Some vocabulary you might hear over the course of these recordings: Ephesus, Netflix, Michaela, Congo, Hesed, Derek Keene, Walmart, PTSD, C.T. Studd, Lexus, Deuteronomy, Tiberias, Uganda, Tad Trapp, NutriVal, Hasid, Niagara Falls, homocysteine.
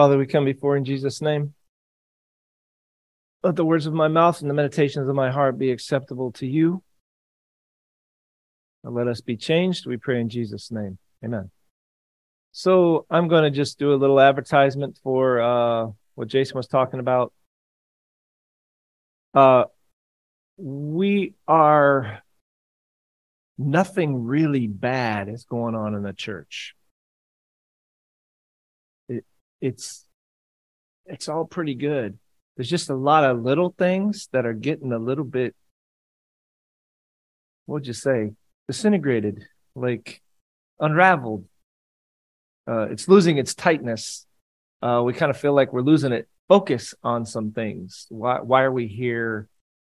Father, we come before in Jesus' name. Let the words of my mouth and the meditations of my heart be acceptable to you. And let us be changed, we pray in Jesus' name. Amen. So I'm going to just do a little advertisement for what Jason was talking about. We are, nothing really bad is going on in the church. It's all pretty good. There's just a lot of little things that are getting a little bit, what would you say, disintegrated, like unraveled. It's losing its tightness. We kind of feel like we're losing it. Focus on some things. Why are we here?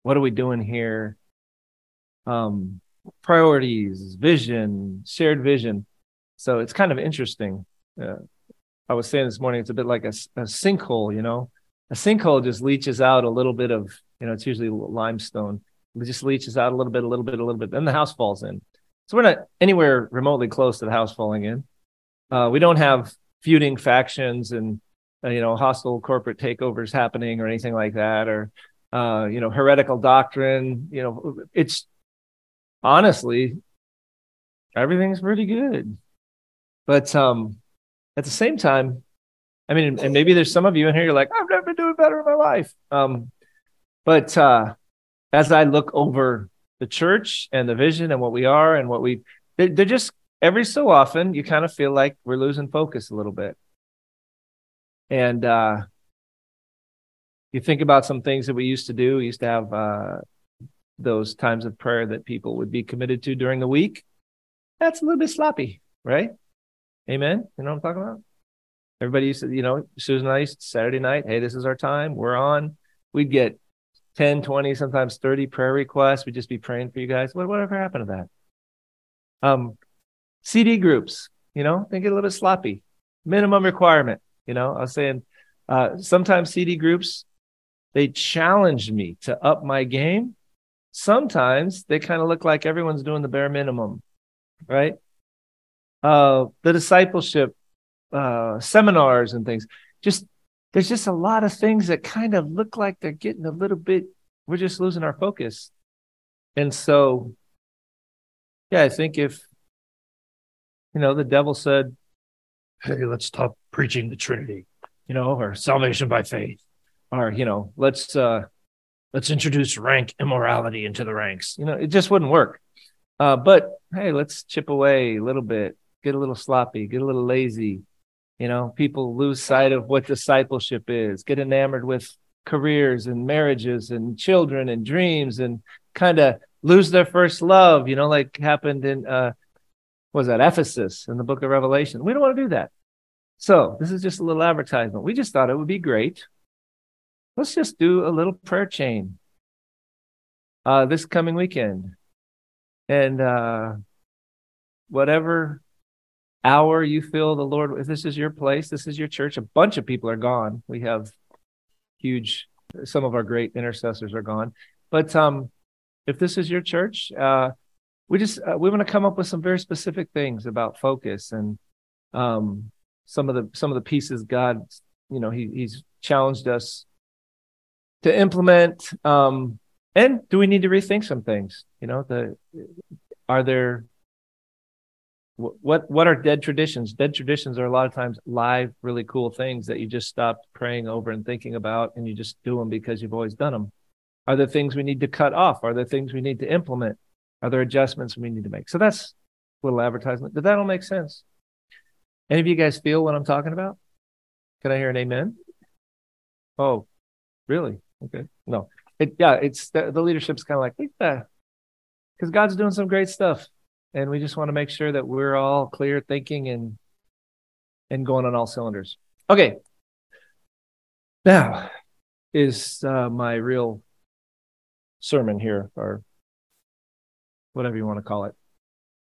What are we doing here? Priorities, vision, shared vision. So it's kind of interesting. I was saying this morning, it's a bit like a sinkhole, you know. A sinkhole just leaches out a little bit of, you know, it's usually limestone. It just leaches out a little bit. Then the house falls in. So we're not anywhere remotely close to the house falling in. We don't have feuding factions and, you know, hostile corporate takeovers happening or anything like that, or, you know, heretical doctrine. You know, it's honestly, everything's pretty good. But at the same time, I mean, and maybe there's some of you in here, you're like, I've never been doing better in my life. But as I look over the church and the vision and what we are and what we, they're just, every so often, you kind of feel like we're losing focus a little bit. And you think about some things that we used to do. We used to have those times of prayer that people would be committed to during the week. That's a little bit sloppy, right? Amen? You know what I'm talking about? Everybody used to, you know, Susan and I used to, Saturday night, hey, this is our time. We're on. We'd get 10, 20, sometimes 30 prayer requests. We'd just be praying for you guys. Whatever happened to that? CD groups, you know, they get a little bit sloppy. Minimum requirement, you know. I was saying sometimes CD groups, they challenge me to up my game. Sometimes they kind of look like everyone's doing the bare minimum, right? The discipleship seminars and things. There's just a lot of things that kind of look like they're getting a little bit, we're just losing our focus. And so, yeah, I think if, you know, the devil said, hey, let's stop preaching the Trinity, you know, or salvation by faith, or, you know, let's introduce rank immorality into the ranks. You know, it just wouldn't work. But, hey, let's chip away a little bit, get a little sloppy, get a little lazy. You know, people lose sight of what discipleship is, get enamored with careers and marriages and children and dreams and kind of lose their first love, you know, like happened in... was that Ephesus in the book of Revelation? We don't want to do that. So this is just a little advertisement. We just thought it would be great. Let's just do a little prayer chain this coming weekend. And whatever hour you feel the Lord, if this is your place, this is your church, a bunch of people are gone. We have some of our great intercessors are gone. But if this is your church, we want to come up with some very specific things about focus and some of the pieces God, you know, He's challenged us to implement. And do we need to rethink some things? You know, what are dead traditions? Dead traditions are a lot of times live, really cool things that you just stopped praying over and thinking about, and you just do them because you've always done them. Are there things we need to cut off? Are there things we need to implement? Are there adjustments we need to make? So that's a little advertisement. Did that all make sense? Any of you guys feel what I'm talking about? Can I hear an amen? Oh, really? Okay. No. It's the leadership's kind of like, because God's doing some great stuff. And we just want to make sure that we're all clear thinking and going on all cylinders. Okay. Now is my real sermon here, or whatever you want to call it.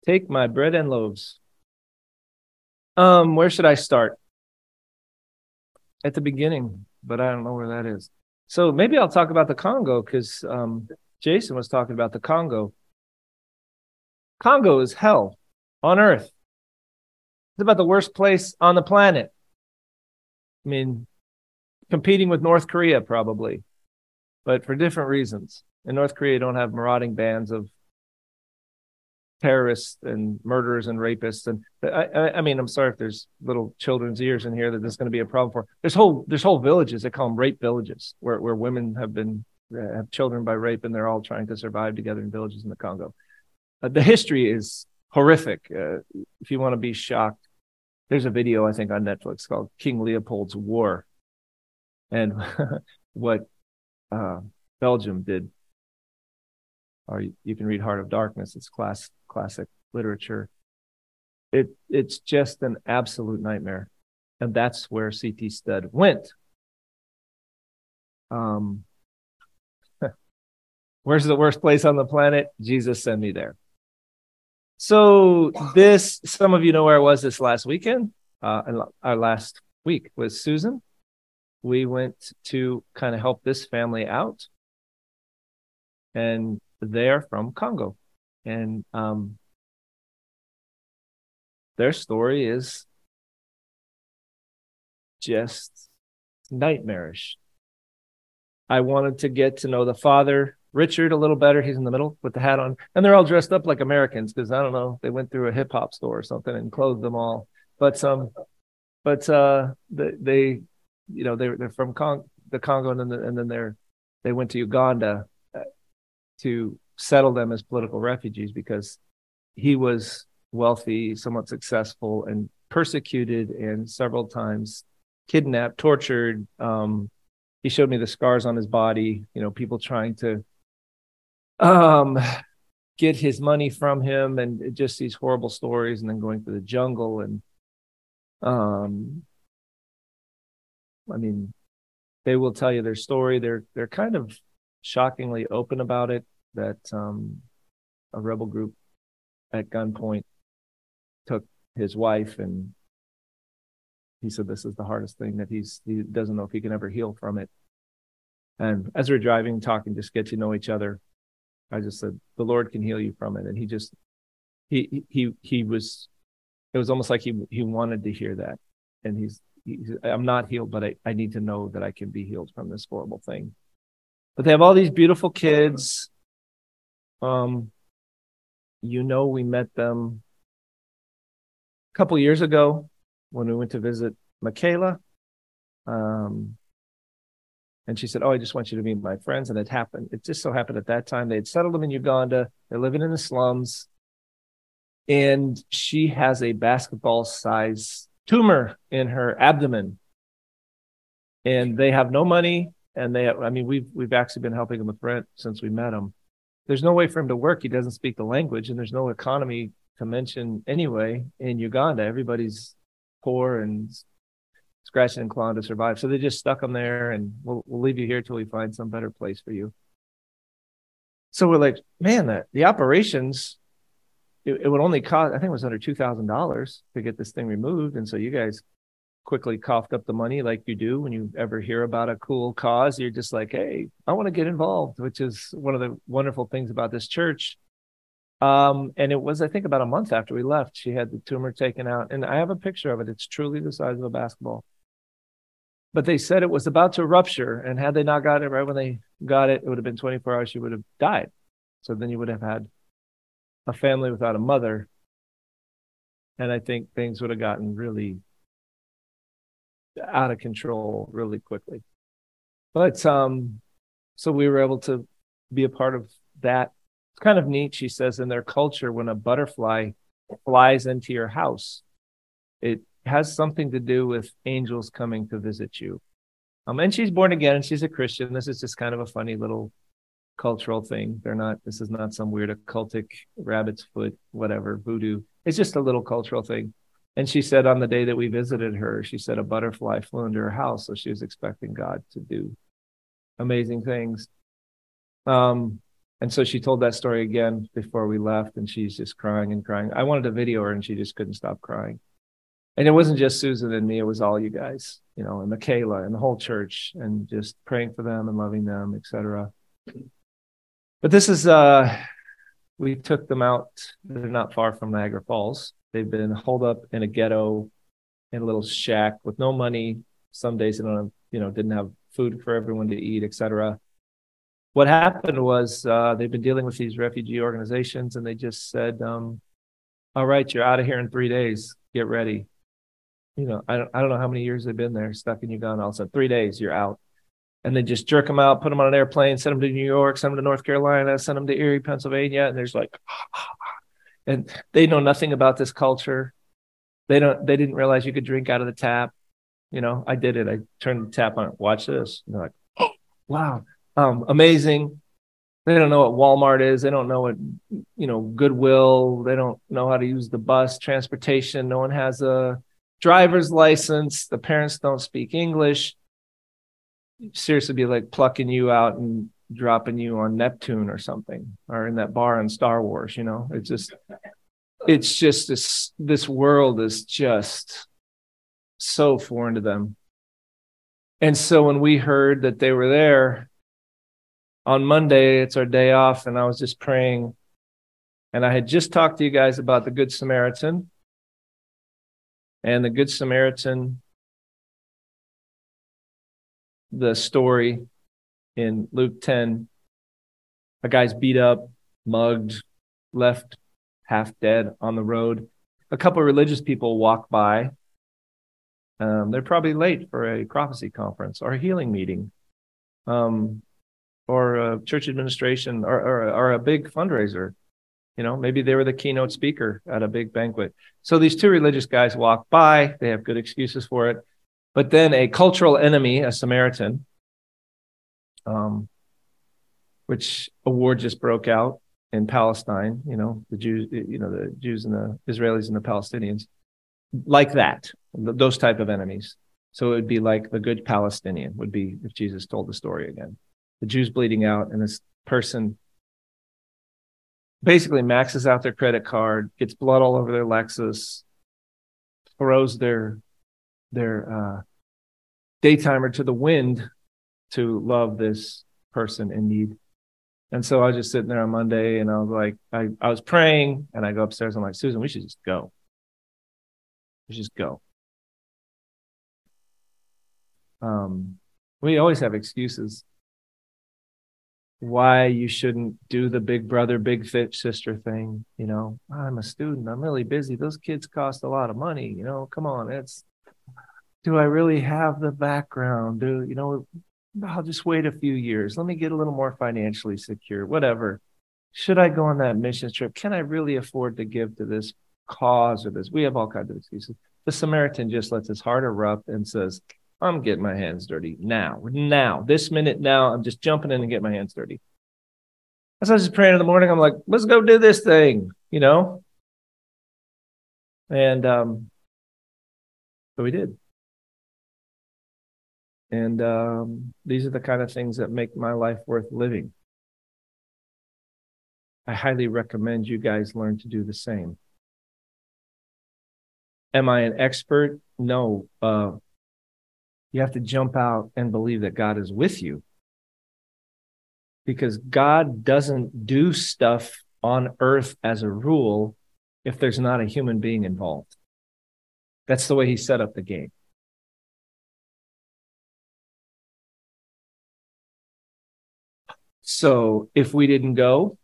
Take my bread and loaves. Where should I start? At the beginning, but I don't know where that is. So maybe I'll talk about the Congo, because Jason was talking about the Congo. Congo is hell on earth. It's about the worst place on the planet. I mean, competing with North Korea probably, but for different reasons. And North Korea don't have marauding bands of terrorists and murderers and rapists. And I mean, I'm sorry if there's little children's ears in here that this is going to be a problem for. There's whole villages, they call them rape villages, where women have children by rape, and they're all trying to survive together in villages in the Congo. The history is horrific. If you want to be shocked, there's a video I think on Netflix called King Leopold's War, and what Belgium did. Or you can read Heart of Darkness. It's classic literature. It's just an absolute nightmare, and that's where C.T. Studd went. Where's the worst place on the planet? Jesus, send me there. So this, some of you know where I was this last weekend. Our last week with Susan. We went to kind of help this family out, and they're from Congo, and their story is just nightmarish. I wanted to get to know the father, Richard, a little better. He's in the middle with the hat on, and they're all dressed up like Americans because I don't know, they went through a hip hop store or something and clothed them all. But they, you know, they're from the Congo, and then they went to Uganda to settle them as political refugees because he was wealthy, somewhat successful, and persecuted and several times kidnapped, tortured. He showed me the scars on his body, you know, people trying to get his money from him, and just these horrible stories, and then going through the jungle. And I mean, they will tell you their story. They're kind of shockingly open about it, that a rebel group at gunpoint took his wife, and he said this is the hardest thing, that he doesn't know if he can ever heal from it. And as we're driving, talking, just get to know each other, I just said, the Lord can heal you from it. And he just he was, it was almost like he wanted to hear that. And he's I'm not healed, but I need to know that I can be healed from this horrible thing. But they have all these beautiful kids. You know, we met them a couple years ago when we went to visit Michaela. And she said, oh, I just want you to meet my friends. And it happened. It just so happened at that time, they'd settled them in Uganda. They're living in the slums. And she has a basketball-sized tumor in her abdomen. And they have no money. And they, I mean, we've actually been helping him with rent since we met him. There's no way for him to work. He doesn't speak the language, and there's no economy to mention anyway in Uganda. Everybody's poor and scratching and clawing to survive. So they just stuck him there, and we'll leave you here till we find some better place for you. So we're like, man, the operations, it would only cost, I think it was under $2,000 to get this thing removed. And so you guys quickly coughed up the money like you do when you ever hear about a cool cause. You're just like, hey, I want to get involved, which is one of the wonderful things about this church. And it was, I think, about a month after we left, she had the tumor taken out. And I have a picture of it. It's truly the size of a basketball. But they said it was about to rupture. And had they not got it right when they got it, it would have been 24 hours. She would have died. So then you would have had a family without a mother. And I think things would have gotten really out of control really quickly. But so we were able to be a part of that. It's kind of neat, she says, in their culture, when a butterfly flies into your house, it has something to do with angels coming to visit you. And she's born again, and she's a Christian. This is just kind of a funny little cultural thing. This is not some weird occultic rabbit's foot, whatever, voodoo. It's just a little cultural thing. And she said on the day that we visited her, she said a butterfly flew into her house. So she was expecting God to do amazing things. And so she told that story again before we left, and she's just crying and crying. I wanted to video her, and she just couldn't stop crying. And it wasn't just Susan and me. It was all you guys, you know, and Michaela and the whole church, and just praying for them and loving them, et cetera. But this is, we took them out. They're not far from Niagara Falls. They've been holed up in a ghetto, in a little shack with no money, Some days they don't have, didn't have food for everyone to eat, etc. What happened was they've been dealing with these refugee organizations, and they just said, all right, you're out of here in 3 days. Get ready. I don't know how many years they've been there, stuck in Uganda. All of a sudden, 3 days, you're out. And they just jerk them out, put them on an airplane, send them to New York, send them to North Carolina, send them to Erie, Pennsylvania. And there's like, and they know nothing about this culture. They didn't realize you could drink out of the tap. I did it. I turned the tap on, watch this. And they're like, oh, wow, amazing. They don't know what Walmart is. They don't know what, Goodwill. They don't know how to use the bus transportation. No one has a driver's license. The parents don't speak English. Seriously, be like plucking you out and dropping you on Neptune or something, or in that bar in Star Wars. It's just this world is just so foreign to them. And so when we heard that they were there on Monday, it's our day off, and I was just praying, and I had just talked to you guys about the Good Samaritan, and the Good Samaritan, the story in Luke 10, a guy's beat up, mugged, left half dead on the road. A couple of religious people walk by. They're probably late for a prophecy conference or a healing meeting, or a church administration, or a big fundraiser. Maybe they were the keynote speaker at a big banquet. So these two religious guys walk by. They have good excuses for it. But then a cultural enemy, a Samaritan, which a war just broke out in Palestine, the Jews and the Israelis and the Palestinians, like that, those type of enemies. So it would be like the good Palestinian would be if Jesus told the story again. The Jews bleeding out, and this person basically maxes out their credit card, gets blood all over their Lexus, throws their daytimer to the wind to love this person in need. And so I was just sitting there on Monday, and I was like, I was praying, and I go upstairs. I'm like, Susan, we should just go. We should just go. We always have excuses why you shouldn't do the big brother, big sister thing. I'm a student. I'm really busy. Those kids cost a lot of money. Come on, it's. Do I really have the background? I'll just wait a few years. Let me get a little more financially secure, whatever. Should I go on that mission trip? Can I really afford to give to this cause or this? We have all kinds of excuses. The Samaritan just lets his heart erupt and says, I'm getting my hands dirty now, this minute now, I'm just jumping in and get my hands dirty. As I was just praying in the morning, I'm like, let's go do this thing, And so we did. And these are the kind of things that make my life worth living. I highly recommend you guys learn to do the same. Am I an expert? No. You have to jump out and believe that God is with you. Because God doesn't do stuff on earth as a rule if there's not a human being involved. That's the way he set up the game. So if we didn't go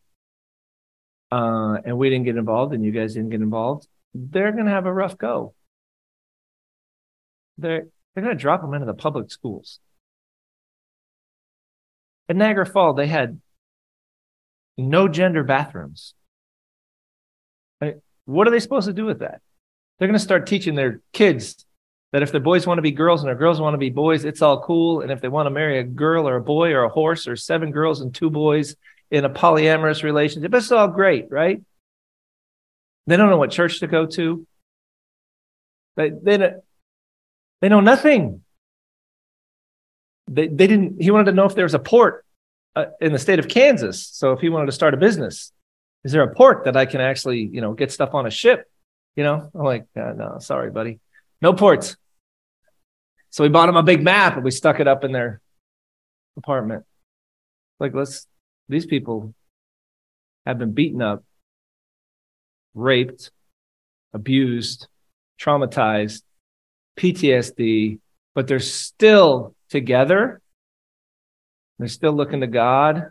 and we didn't get involved and you guys didn't get involved, they're going to have a rough go. They're going to drop them into the public schools. At Niagara Falls, they had no gender bathrooms. What are they supposed to do with that? They're going to start teaching their kids that if their boys want to be girls and their girls want to be boys, it's all cool. And if they want to marry a girl or a boy or a horse or 7 girls and 2 boys in a polyamorous relationship, it's all great, right? They don't know what church to go to. They know nothing. They didn't. He wanted to know if there was a port in the state of Kansas. So if he wanted to start a business, is there a port that I can actually, get stuff on a ship? I'm like, no, sorry, buddy. No ports. So we bought them a big map and we stuck it up in their apartment. Like, these people have been beaten up, raped, abused, traumatized, PTSD, but they're still together. They're still looking to God.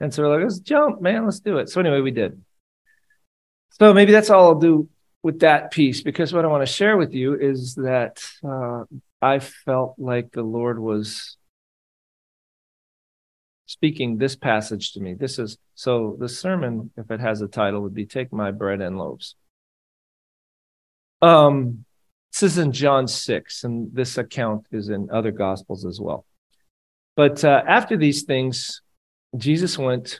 And so we're like, let's jump, man, let's do it. So anyway, we did. So maybe that's all I'll do with that piece, because what I want to share with you is that I felt like the Lord was speaking this passage to me. This is, so the sermon, if it has a title, would be Take My Bread and Loaves. This is in John 6, and this account is in other Gospels as well. But after these things, Jesus went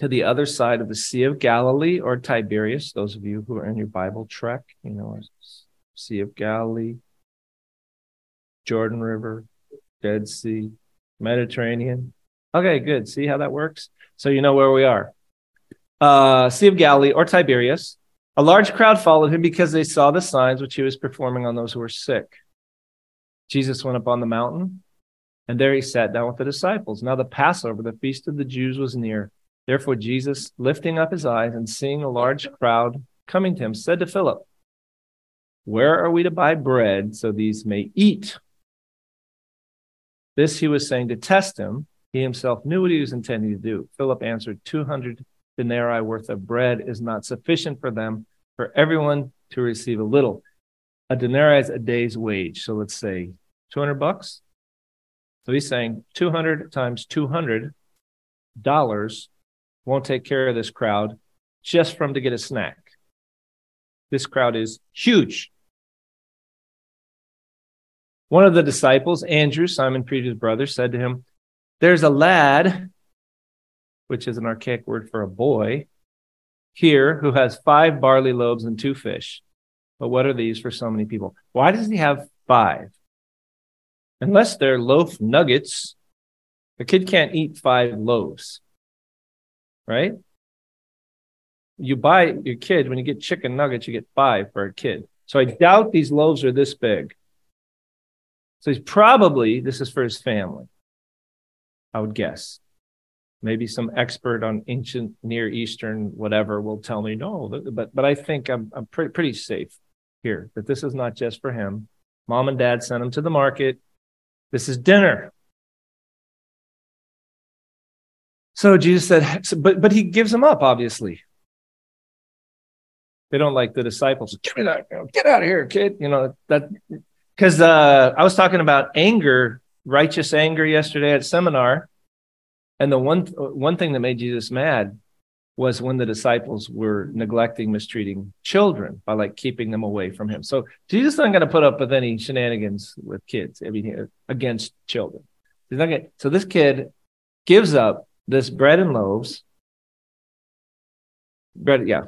to the other side of the Sea of Galilee, or Tiberias. Those of you who are in your Bible trek, you know, Sea of Galilee, Jordan River, Dead Sea, Mediterranean. Okay, good. See how that works? So you know where we are. Sea of Galilee, or Tiberias. A large crowd followed him because they saw the signs which he was performing on those who were sick. Jesus went up on the mountain, and there he sat down with the disciples. Now the Passover, the feast of the Jews, was near. Therefore Jesus, lifting up his eyes and seeing a large crowd coming to him, said to Philip, "Where are we to buy bread so these may eat?" This he was saying to test him. He himself knew what he was intending to do. Philip answered, 200 denarii worth of bread is not sufficient for them, for everyone to receive a little. A denarii is a day's wage. So let's say $200. So he's saying 200 times $200 won't take care of this crowd just from to get a snack. This crowd is huge. One of the disciples, Andrew, Simon Peter's brother, said to him, "There's a lad," which is an archaic word for a boy, "here who has 5 barley loaves and 2 fish. But what are these for so many people?" Why does he have 5? Unless they're loaf nuggets, the kid can't eat 5 loaves, right? You buy your kid, when you get chicken nuggets, you get 5 for a kid. So I doubt these loaves are this big. So he's probably, this is for his family, I would guess. Maybe some expert on ancient Near Eastern whatever will tell me no, but I think I'm pretty safe here that this is not just for him. Mom and dad sent him to the market. This is dinner. So Jesus said, but he gives them up, obviously. They don't like the disciples. Give me that, get out of here, kid. You know, that because I was talking about anger, righteous anger yesterday at seminar. And the one thing that made Jesus mad was when the disciples were neglecting, mistreating children by like keeping them away from him. So Jesus isn't going to put up with any shenanigans with kids, I mean, against children. He's not gonna, so this kid gives up this bread and loaves. Bread, yeah,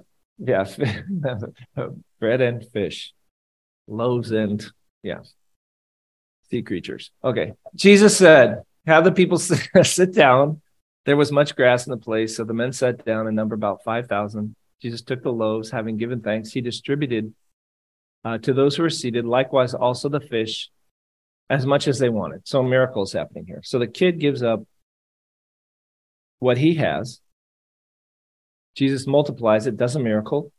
bread and fish, loaves and, yeah, sea creatures. Okay, Jesus said, "Have the people sit down." There was much grass in the place, so the men sat down, a number about 5,000. Jesus took the loaves, having given thanks, he distributed to those who were seated, likewise also the fish, as much as they wanted. So miracles happening here. So the kid gives up what he has. Jesus multiplies it, does a miracle.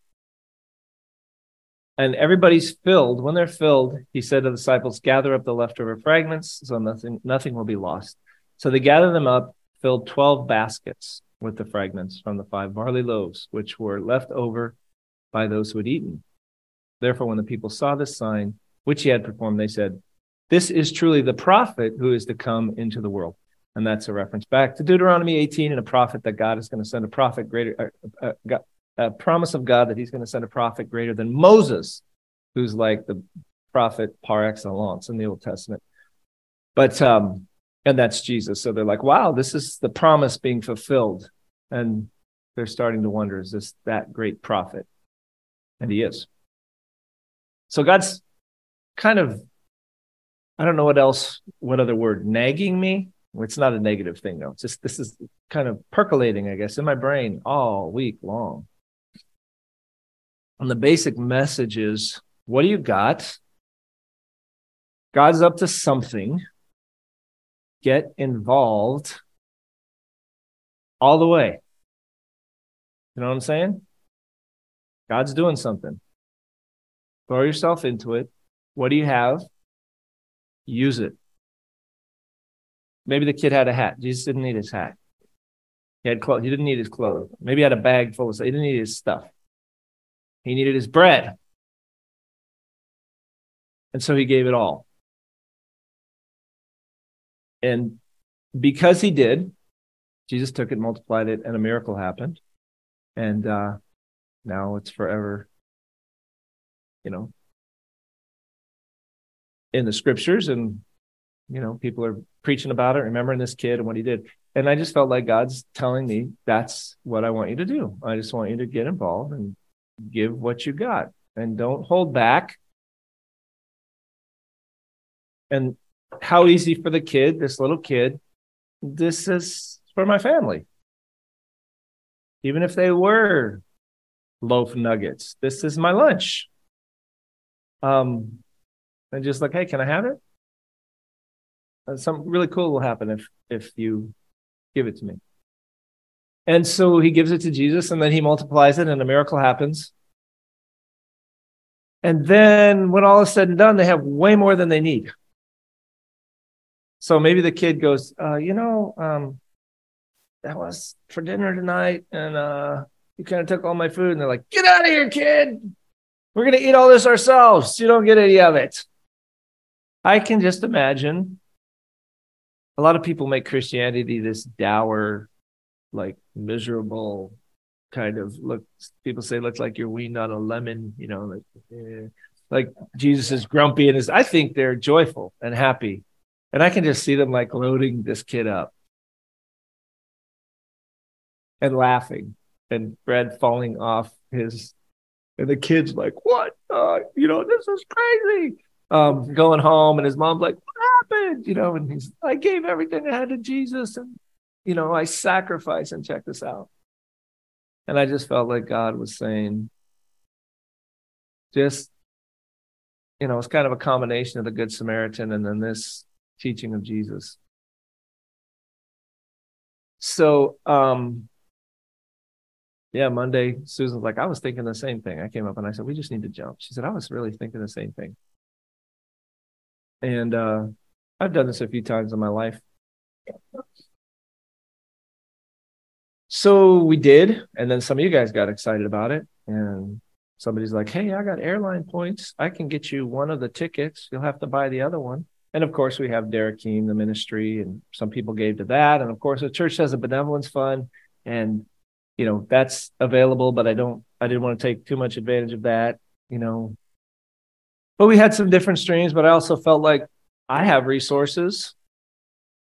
And everybody's filled. When they're filled, he said to the disciples, "Gather up the leftover fragments, so nothing will be lost." So they gathered them up, filled 12 baskets with the fragments from the 5 barley loaves, which were left over by those who had eaten. Therefore, when the people saw this sign, which he had performed, they said, "This is truly the prophet who is to come into the world." And that's a reference back to Deuteronomy 18 and a prophet that God is going to send a prophet greater. A promise of God that he's going to send a prophet greater than Moses, who's like the prophet par excellence in the Old Testament. But, and that's Jesus. So they're like, wow, this is the promise being fulfilled. And they're starting to wonder, is this that great prophet? And he is. So God's kind of, I don't know what else, what other word, nagging me. It's not a negative thing though. It's just, this is kind of percolating, I guess, in my brain all week long. And the basic message is, what do you got? God's up to something. Get involved all the way. You know what I'm saying? God's doing something. Throw yourself into it. What do you have? use it. Maybe the kid had a hat. Jesus didn't need his hat. He had clothes. He didn't need his clothes. Maybe he had a bag full of stuff. He didn't need his stuff. He needed his bread. And so he gave it all. And because he did, Jesus took it, multiplied it, and a miracle happened. And now it's forever, in the scriptures. And, people are preaching about it, remembering this kid and what he did. And I just felt like God's telling me, that's what I want you to do. I just want you to get involved and give what you got. And don't hold back. And how easy for the kid, this little kid, this is for my family. Even if they were loaf nuggets, this is my lunch. And just like, hey, can I have it? Something really cool will happen if you give it to me. And so he gives it to Jesus, and then he multiplies it, and a miracle happens. And then when all is said and done, they have way more than they need. So maybe the kid goes, that was for dinner tonight, and you kind of took all my food. And they're like, get out of here, kid. We're going to eat all this ourselves. You don't get any of it. I can just imagine a lot of people make Christianity this dour, like miserable kind of look. People say, looks like you're weaned on a lemon, like Jesus is grumpy. And I think they're joyful and happy. And I can just see them like loading this kid up and laughing and bread falling off his, and the kid's like, what? This is crazy. Going home, and his mom's like, what happened? And he's, I gave everything I had to Jesus. And, I sacrificed, and check this out. And I just felt like God was saying, just, it's kind of a combination of the Good Samaritan and then this teaching of Jesus. So, Monday, Susan's like, I was thinking the same thing. I came up and I said, we just need to jump. She said, I was really thinking the same thing. And I've done this a few times in my life. So we did. And then some of you guys got excited about it. And somebody's like, hey, I got airline points. I can get you one of the tickets. You'll have to buy the other one. And of course, we have Derek Keene, the ministry, and some people gave to that. And of course, the church has a benevolence fund, and that's available. But I didn't want to take too much advantage of that, But we had some different streams. But I also felt like I have resources,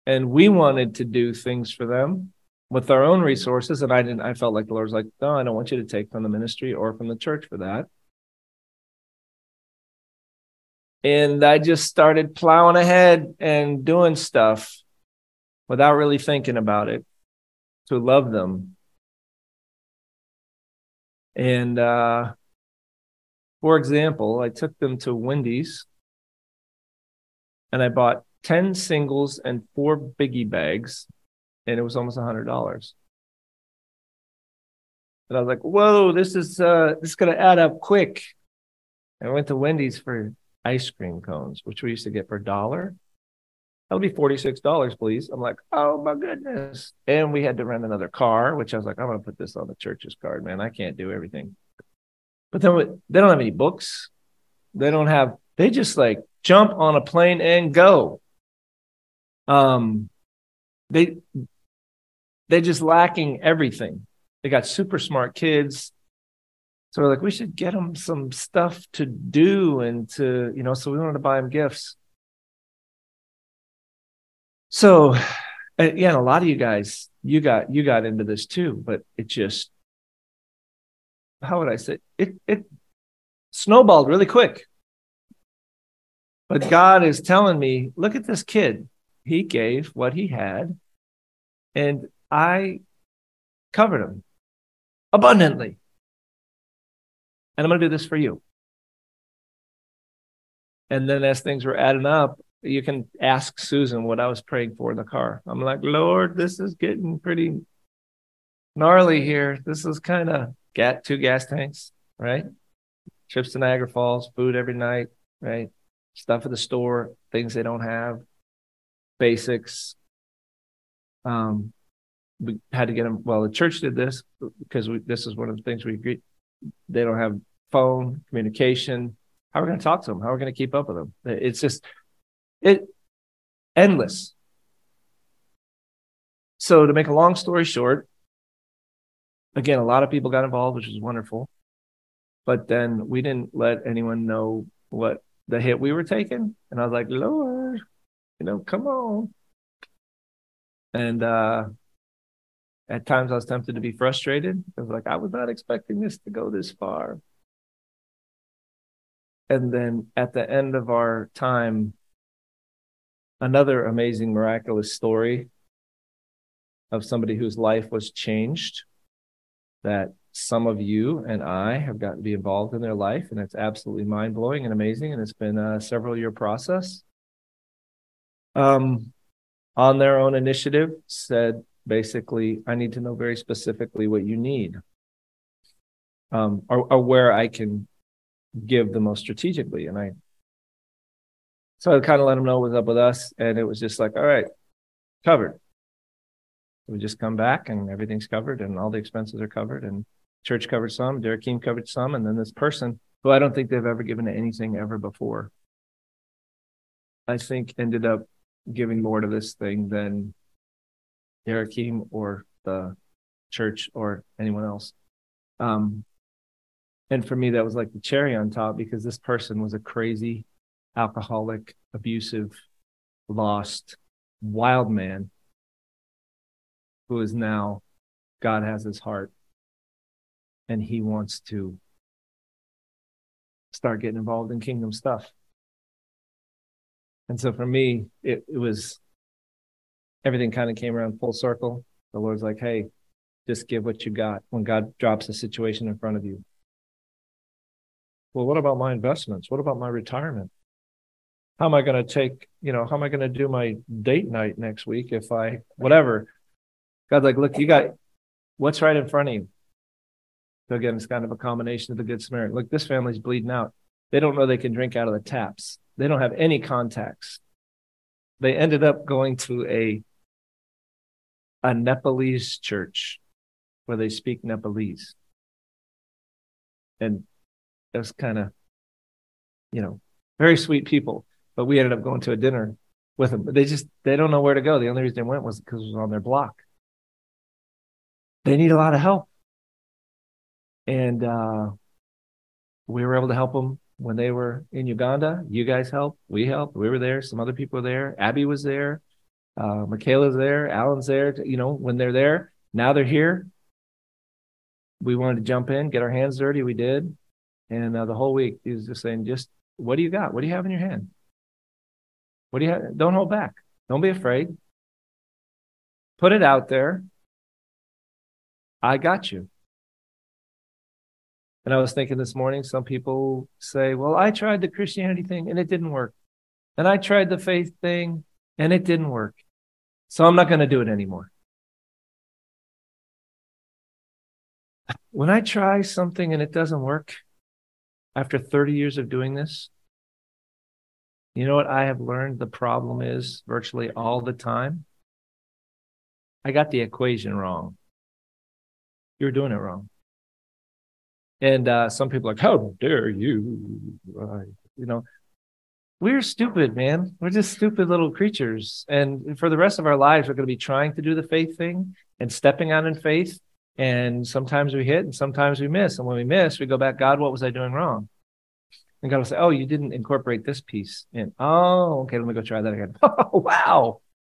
and we wanted to do things for them with our own resources. And I felt like the Lord was like, no, I don't want you to take from the ministry or from the church for that. And I just started plowing ahead and doing stuff without really thinking about it to love them. And for example, I took them to Wendy's, and I bought 10 singles and 4 biggie bags, and it was almost $100. And I was like, whoa, this is going to add up quick. And I went to Wendy's for ice cream cones, which we used to get for $1. That'll be $46, please. I'm like, oh my goodness. And we had to rent another car, which I was like, I'm going to put this on the church's card, man. I can't do everything. But then they don't have any books. They just like jump on a plane and go. They're just lacking everything. They got super smart kids. So we're like, we should get them some stuff to do and to, so we wanted to buy them gifts. So, and a lot of you guys, you got into this too, but it just, how would I say, it snowballed really quick. But God is telling me, look at this kid. He gave what he had, and I covered him abundantly. And I'm going to do this for you. And then as things were adding up, you can ask Susan what I was praying for in the car. I'm like, Lord, this is getting pretty gnarly here. This is kind of two gas tanks, right? Trips to Niagara Falls, food every night, right? stuff at the store, things they don't have, basics. We had to get them. Well, the church did this because this is one of the things we agreed. They don't have phone communication. How are we going to talk to them? How are we going to keep up with them? It's just endless. So to make a long story short, again, a lot of people got involved, which was wonderful. But then we didn't let anyone know what the hit we were taking. And I was like, Lord, come on. And at times I was tempted to be frustrated. I was like, I was not expecting this to go this far. And then at the end of our time, another amazing, miraculous story of somebody whose life was changed, that some of you and I have gotten to be involved in their life, and it's absolutely mind-blowing and amazing, and it's been a several-year process. On their own initiative, said basically, I need to know very specifically what you need, or where I can give the most strategically. And I kind of let them know what was up with us, and it was just like, all right, covered. We just come back and everything's covered and all the expenses are covered, and church covered some, Derek Keene covered some, and then this person who I don't think they've ever given to anything ever before, I think ended up giving more to this thing than Derek Keene or the church or anyone else. And for me, that was like the cherry on top, because this person was a crazy, alcoholic, abusive, lost, wild man who is now, God has his heart, and he wants to start getting involved in kingdom stuff. And so for me, it was, everything kind of came around full circle. The Lord's like, hey, just give what you got when God drops a situation in front of you. Well, what about my investments? What about my retirement? How am I going to take, how am I going to do my date night next week if I, whatever. God's like, look, you got what's right in front of you. So again, it's kind of a combination of the Good Samaritan. Look, this family's bleeding out. They don't know they can drink out of the taps. They don't have any contacts. They ended up going to a Nepalese church where they speak Nepalese. And it was kind of, very sweet people. But we ended up going to a dinner with them. But they don't know where to go. The only reason they went was because it was on their block. They need a lot of help. And we were able to help them when they were in Uganda. You guys helped. We helped. We were there. Some other people were there. Abby was there. Michaela's there. Alan's there. When they're there, now they're here. We wanted to jump in, get our hands dirty. We did. And the whole week, he was just saying, just, what do you got? What do you have in your hand? What do you have? Don't hold back. Don't be afraid. Put it out there. I got you. And I was thinking this morning, some people say, well, I tried the Christianity thing and it didn't work. And I tried the faith thing and it didn't work. So I'm not going to do it anymore. When I try something and it doesn't work, after 30 years of doing this, you know what I have learned the problem is virtually all the time? I got the equation wrong. You're doing it wrong. And some people are like, how dare you? We're stupid, man. We're just stupid little creatures. And for the rest of our lives, we're going to be trying to do the faith thing and stepping out in faith. And sometimes we hit and sometimes we miss. And when we miss, we go back, God, what was I doing wrong? And God will say, oh, you didn't incorporate this piece in. Oh, okay, let me go try that again. Oh,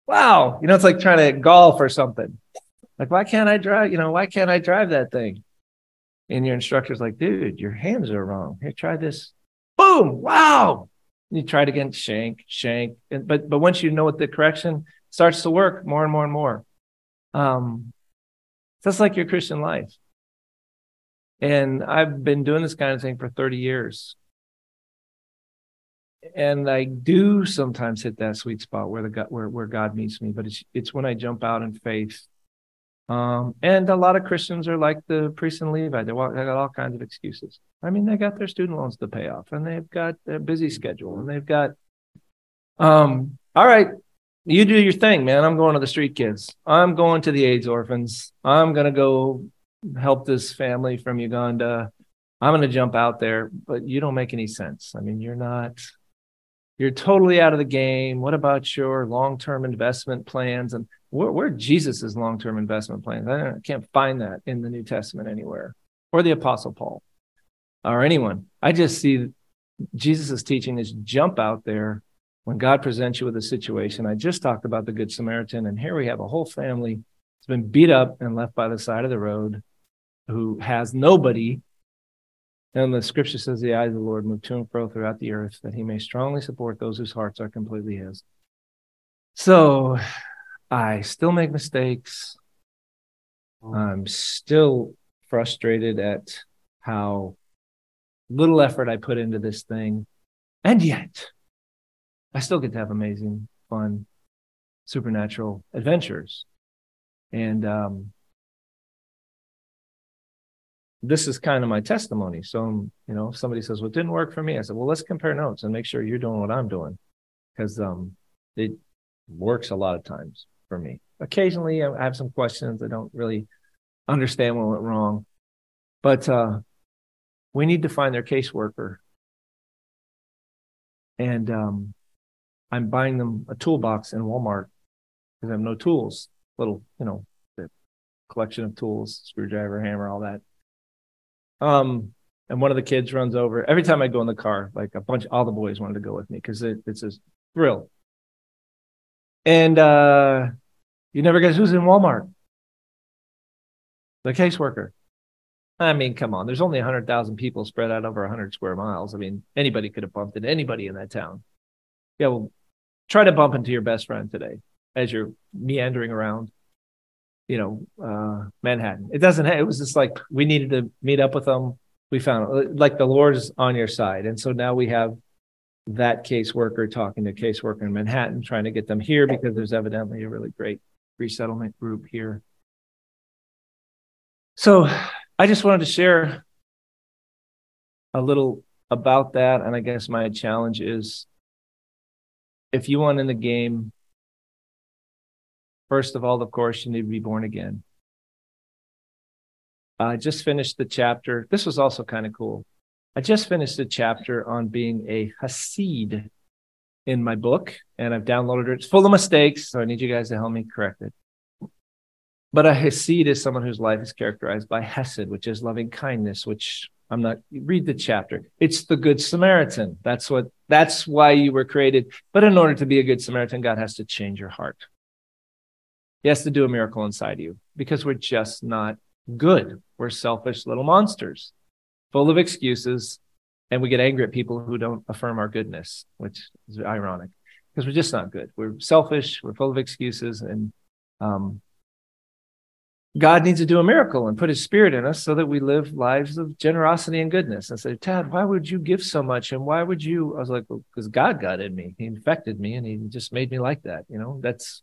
wow. It's like trying to golf or something. Like, why can't I drive that thing? And your instructor's like, dude, your hands are wrong. Here, try this. Boom. Wow. And you try it again. Shank. And, but once you know what the correction starts to work more and more and more. That's like your Christian life. And I've been doing this kind of thing for 30 years. And I do sometimes hit that sweet spot where God meets me, but it's when I jump out in faith. And a lot of Christians are like the priest and Levi. They got all kinds of excuses. I mean, they got their student loans to pay off, and they've got their busy schedule, and they've got, all right, you do your thing, man. I'm going to the street kids. I'm going to the AIDS orphans. I'm going to go help this family from Uganda. I'm going to jump out there, but you don't make any sense. I mean, you're totally out of the game. What about your long-term investment plans? And where are Jesus's long-term investment plans? I can't find that in the New Testament anywhere, or the Apostle Paul, or anyone. I just see Jesus's teaching is jump out there when God presents you with a situation. I just talked about the Good Samaritan, and here we have a whole family that's been beat up and left by the side of the road, who has nobody. And the scripture says the eyes of the Lord move to and fro throughout the earth, that he may strongly support those whose hearts are completely his. So I still make mistakes. I'm still frustrated at how little effort I put into this thing. And yet I still get to have amazing, fun, supernatural adventures. And, this is kind of my testimony. So, you know, somebody says, well, it didn't work for me. I said, well, let's compare notes and make sure you're doing what I'm doing, because it works a lot of times for me. Occasionally, I have some questions. I don't really understand what went wrong. But we need to find their caseworker. And I'm buying them a toolbox in Walmart because I have no tools, little, you know, the collection of tools, screwdriver, hammer, all that. And one of the kids runs over. Every time I go in the car, like all the boys wanted to go with me because it's a thrill. And you never guess who's in Walmart? The caseworker. I mean, come on. There's only 100,000 people spread out over 100 square miles. I mean, anybody could have bumped into anybody in that town. Yeah, well, try to bump into your best friend today as you're meandering around, you know, Manhattan. It was just like, we needed to meet up with them. We found, like, the Lord's on your side. And so now we have that caseworker talking to a caseworker in Manhattan, trying to get them here because there's evidently a really great resettlement group here. So I just wanted to share a little about that. And I guess my challenge is, if you want in the game, first of all, of course, you need to be born again. I just finished the chapter. This was also kind of cool. I just finished the chapter on being a Hasid in my book, and I've downloaded it. It's full of mistakes, so I need you guys to help me correct it. But a Hasid is someone whose life is characterized by Hesed, which is loving kindness, which I'm not, read the chapter. It's the Good Samaritan. That's why you were created. But in order to be a Good Samaritan, God has to change your heart. He has to do a miracle inside you, because we're just not good. We're selfish little monsters full of excuses, and we get angry at people who don't affirm our goodness, which is ironic because we're just not good. We're selfish, we're full of excuses, and God needs to do a miracle and put his spirit in us so that we live lives of generosity and goodness. And say, Tad, why would you give so much? And why would you? I was like, well, because God got in me. He infected me, and he just made me like that. You know, that's,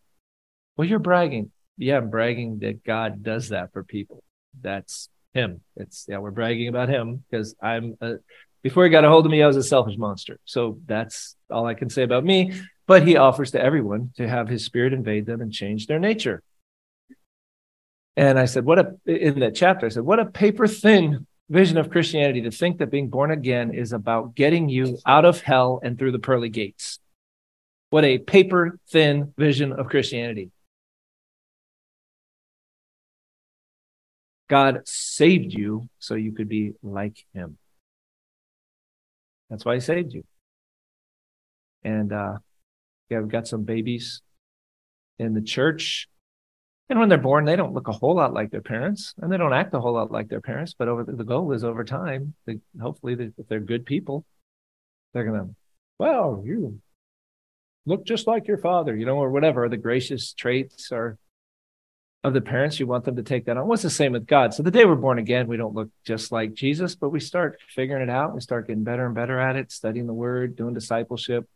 well, you're bragging. Yeah, I'm bragging that God does that for people. That's him. It's, yeah, we're bragging about him because before he got a hold of me, I was a selfish monster. So that's all I can say about me. But he offers to everyone to have his spirit invade them and change their nature. And I said, in that chapter, I said, what a paper thin vision of Christianity to think that being born again is about getting you out of hell and through the pearly gates. What a paper thin vision of Christianity. God saved you so you could be like him. That's why he saved you. And yeah, we've got some babies in the church. And when they're born, they don't look a whole lot like their parents, and they don't act a whole lot like their parents. But the goal is, over time, if they're good people, they're going to, well, you look just like your father, you know, or whatever. The gracious traits are of the parents. You want them to take that on. What's the same with God? So the day we're born again, we don't look just like Jesus, but we start figuring it out. We start getting better and better at it, studying the word, doing discipleship.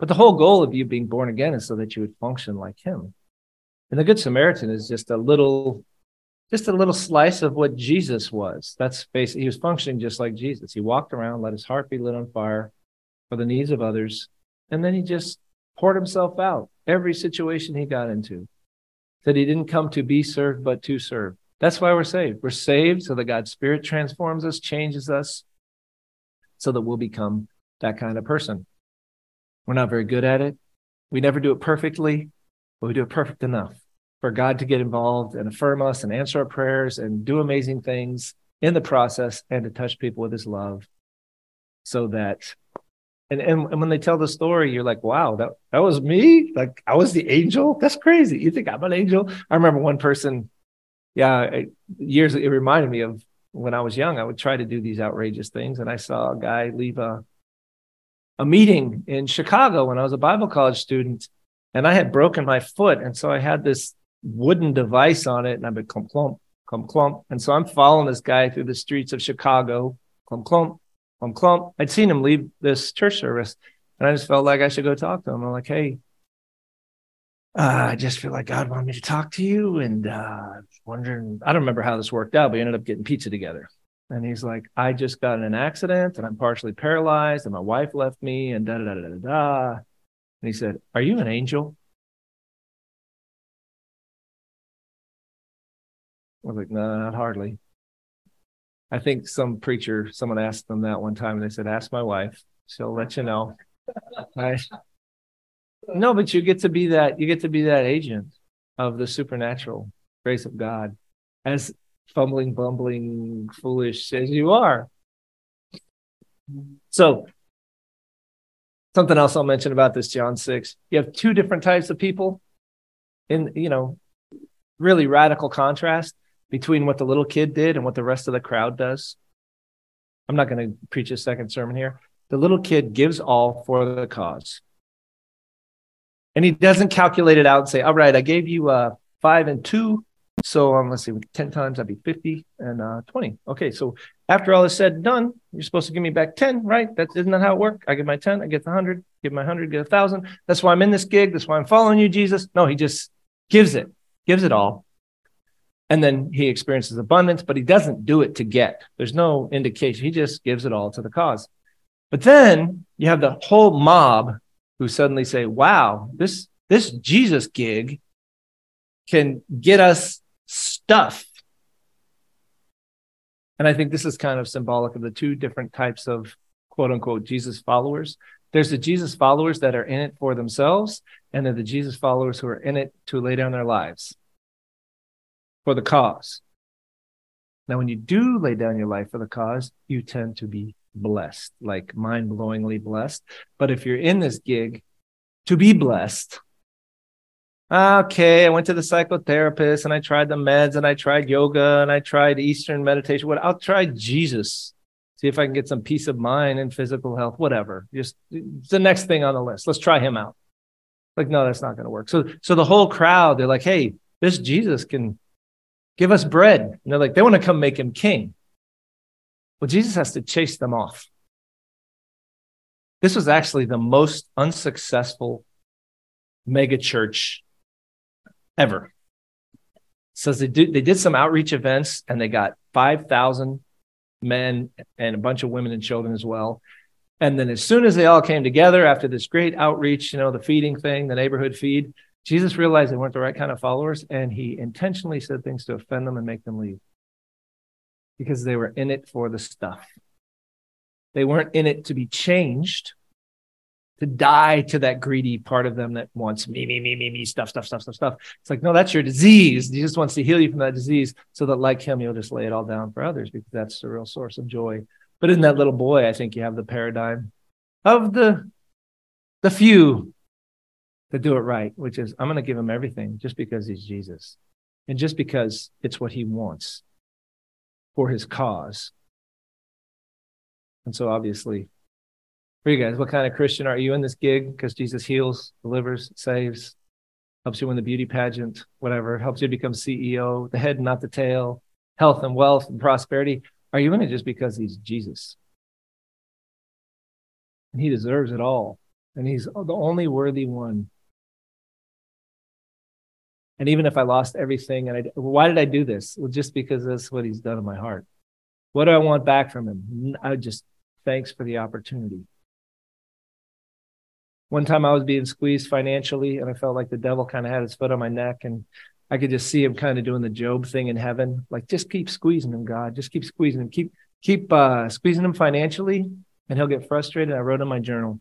But the whole goal of you being born again is so that you would function like him. And the Good Samaritan is just a little just a little slice of what Jesus was. That's basically, he was functioning just like Jesus. He walked around, let his heart be lit on fire for the needs of others, and then he just poured himself out every situation he got into. That he didn't come to be served, but to serve. That's why we're saved. We're saved so that God's Spirit transforms us, changes us, so that we'll become that kind of person. We're not very good at it. We never do it perfectly, but we do it perfect enough for God to get involved and affirm us and answer our prayers and do amazing things in the process and to touch people with his love. So that, and when they tell the story, you're like, wow, that was me? Like, I was the angel? That's crazy. You think I'm an angel? I remember one person, it reminded me of when I was young, I would try to do these outrageous things. And I saw a guy leave a meeting in Chicago when I was a Bible college student, and I had broken my foot. And so I had this wooden device on it, and I've been clump, clump, clump, clump. And so I'm following this guy through the streets of Chicago, clump, clump, clump, clump. I'd seen him leave this church service, and I just felt like I should go talk to him. I'm like, hey, I just feel like God wanted me to talk to you. And I'm wondering, I don't remember how this worked out, but we ended up getting pizza together. And he's like, I just got in an accident, and I'm partially paralyzed, and my wife left me, and da-da-da-da-da-da. And he said, are you an angel? I was like, no, not hardly. I think someone asked them that one time, and they said, ask my wife. She'll let you know. No, but you get to be that agent of the supernatural grace of God, as fumbling, bumbling, foolish as you are. So, something else I'll mention about this, John 6. You have two different types of people in, really radical contrast between what the little kid did and what the rest of the crowd does. I'm not going to preach a second sermon here. The little kid gives all for the cause. And he doesn't calculate it out and say, all right, I gave you 5 and 2. So let's see, 10 times, that'd be 50 and 20. Okay, so after all is said and done, you're supposed to give me back 10, right? Isn't that how it worked? I give my 10, I get the 100, give my 100, get 1,000. That's why I'm in this gig. That's why I'm following you, Jesus. No, he just gives it all. And then he experiences abundance, but he doesn't do it to get. There's no indication. He just gives it all to the cause. But then you have the whole mob who suddenly say, wow, this Jesus gig can get us stuff. And I think this is kind of symbolic of the two different types of quote unquote Jesus followers. There's the Jesus followers that are in it for themselves, and then the Jesus followers who are in it to lay down their lives for the cause. Now, when you do lay down your life for the cause, you tend to be blessed, like mind-blowingly blessed. But if you're in this gig to be blessed, okay, I went to the psychotherapist, and I tried the meds, and I tried yoga, and I tried Eastern meditation. What? I'll try Jesus. See if I can get some peace of mind and physical health, whatever. Just it's the next thing on the list. Let's try him out. Like, no, that's not going to work. So the whole crowd, they're like, hey, this Jesus can give us bread. And they're like, they want to come make him king. Well, Jesus has to chase them off. This was actually the most unsuccessful mega church ever. So they did some outreach events, and they got 5,000 men and a bunch of women and children as well. And then as soon as they all came together after this great outreach, the feeding thing, the neighborhood feed, Jesus realized they weren't the right kind of followers, and he intentionally said things to offend them and make them leave because they were in it for the stuff. They weren't in it to be changed, to die to that greedy part of them that wants me, me, me, me, me, stuff, stuff, stuff, stuff, stuff. It's like, no, that's your disease. He just wants to heal you from that disease so that like him, you'll just lay it all down for others because that's the real source of joy. But in that little boy, I think you have the paradigm of the few that do it right, which is I'm going to give him everything just because he's Jesus and just because it's what he wants for his cause. And so obviously, for you guys, what kind of Christian are you in this gig? Because Jesus heals, delivers, saves, helps you win the beauty pageant, whatever, helps you become CEO, the head, not the tail, health and wealth and prosperity. Are you in it just because he's Jesus? And he deserves it all. And he's the only worthy one. And even if I lost everything, and why did I do this? Well, just because that's what he's done in my heart. What do I want back from him? Thanks for the opportunity. One time I was being squeezed financially, and I felt like the devil kind of had his foot on my neck, and I could just see him kind of doing the Job thing in heaven. Like, just keep squeezing him, God. Just keep squeezing him. Keep squeezing him financially, and he'll get frustrated. I wrote in my journal.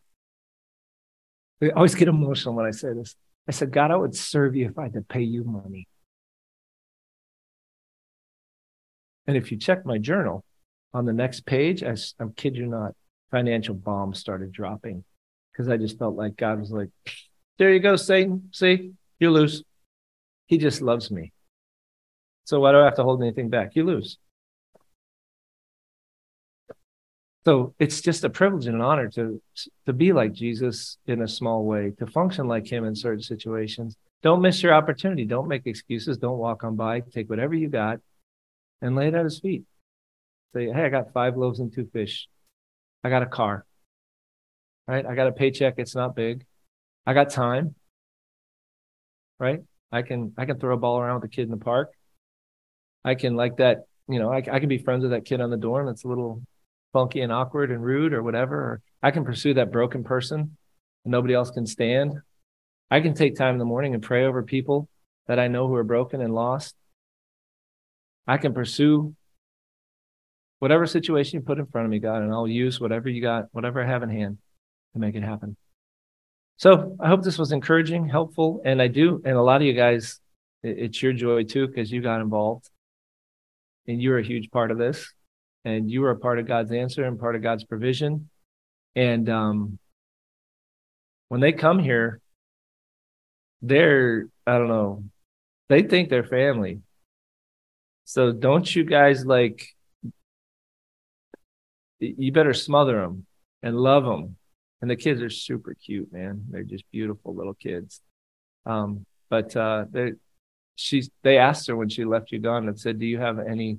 I always get emotional when I say this. I said, God, I would serve you if I had to pay you money. And if you check my journal, on the next page, I'm kid you not, financial bombs started dropping because I just felt like God was like, there you go, Satan. See, you lose. He just loves me. So why do I have to hold anything back? You lose. So it's just a privilege and an honor to be like Jesus in a small way, to function like him in certain situations. Don't miss your opportunity. Don't make excuses. Don't walk on by. Take whatever you got and lay it at his feet. Say, hey, I got 5 loaves and 2 fish. I got a car. Right? I got a paycheck. It's not big. I got time. Right? I can throw a ball around with a kid in the park. I can like that, you know, I can be friends with that kid on the dorm that's a little funky and awkward and rude or whatever. Or I can pursue that broken person and nobody else can stand. I can take time in the morning and pray over people that I know who are broken and lost. I can pursue whatever situation you put in front of me, God, and I'll use whatever you got, whatever I have in hand to make it happen. So I hope this was encouraging, helpful, and and a lot of you guys, it's your joy too because you got involved and you're a huge part of this. And you are a part of God's answer and part of God's provision. And when they come here, they think they're family. So don't you guys you better smother them and love them. And the kids are super cute, man. They're just beautiful little kids. They asked her when she left Uganda and said, do you have any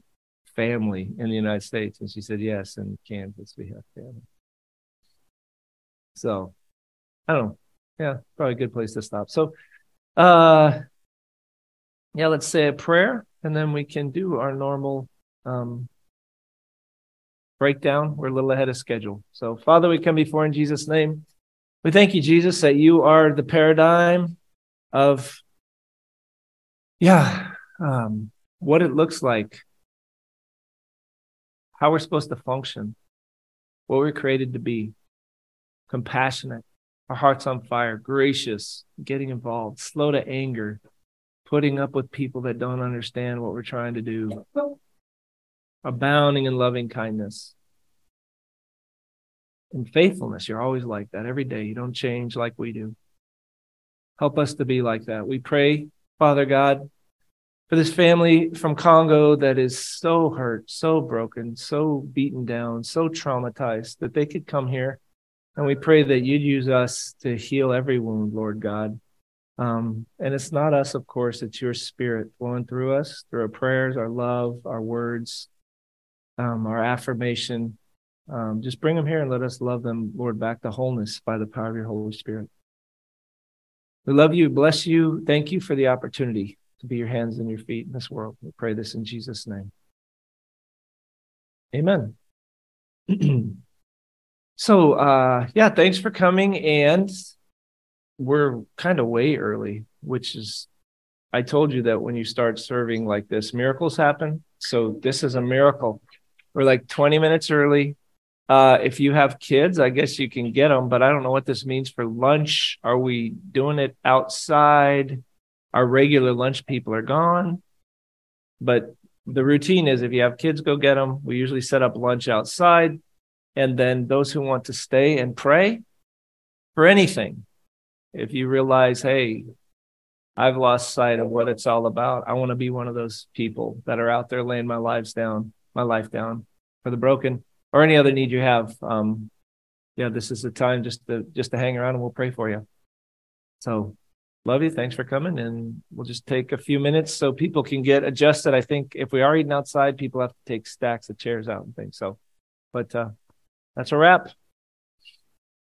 family in the United States? And she said, yes, in Kansas we have family. So I don't know. Yeah, probably a good place to stop. So let's say a prayer and then we can do our normal breakdown. We're a little ahead of schedule. So Father, we come before in Jesus' name. We thank you, Jesus, that you are the paradigm of what it looks like, how we're supposed to function, what we're created to be, compassionate, our hearts on fire, gracious, getting involved, slow to anger, putting up with people that don't understand what we're trying to do, abounding in loving kindness, and faithfulness. You're always like that every day. You don't change like we do. Help us to be like that. We pray, Father God, for this family from Congo that is so hurt, so broken, so beaten down, so traumatized, that they could come here. And we pray that you'd use us to heal every wound, Lord God. And it's not us, of course, it's your spirit flowing through us, through our prayers, our love, our words, our affirmation. Just bring them here and let us love them, Lord, back to wholeness by the power of your Holy Spirit. We love you, bless you. Thank you for the opportunity to be your hands and your feet in this world. We pray this in Jesus' name. Amen. So, thanks for coming. And we're kind of way early, which is, I told you that when you start serving like this, miracles happen. So this is a miracle. We're like 20 minutes early. If you have kids, I guess you can get them, but I don't know what this means for lunch. Are we doing it outside? Our regular lunch people are gone, but the routine is if you have kids, go get them. We usually set up lunch outside, and then those who want to stay and pray for anything. If you realize, hey, I've lost sight of what it's all about. I want to be one of those people that are out there laying my life down for the broken or any other need you have. This is the time just to hang around and we'll pray for you. So. Love you. Thanks for coming. And we'll just take a few minutes so people can get adjusted. I think if we are eating outside, people have to take stacks of chairs out and things. So, but that's a wrap.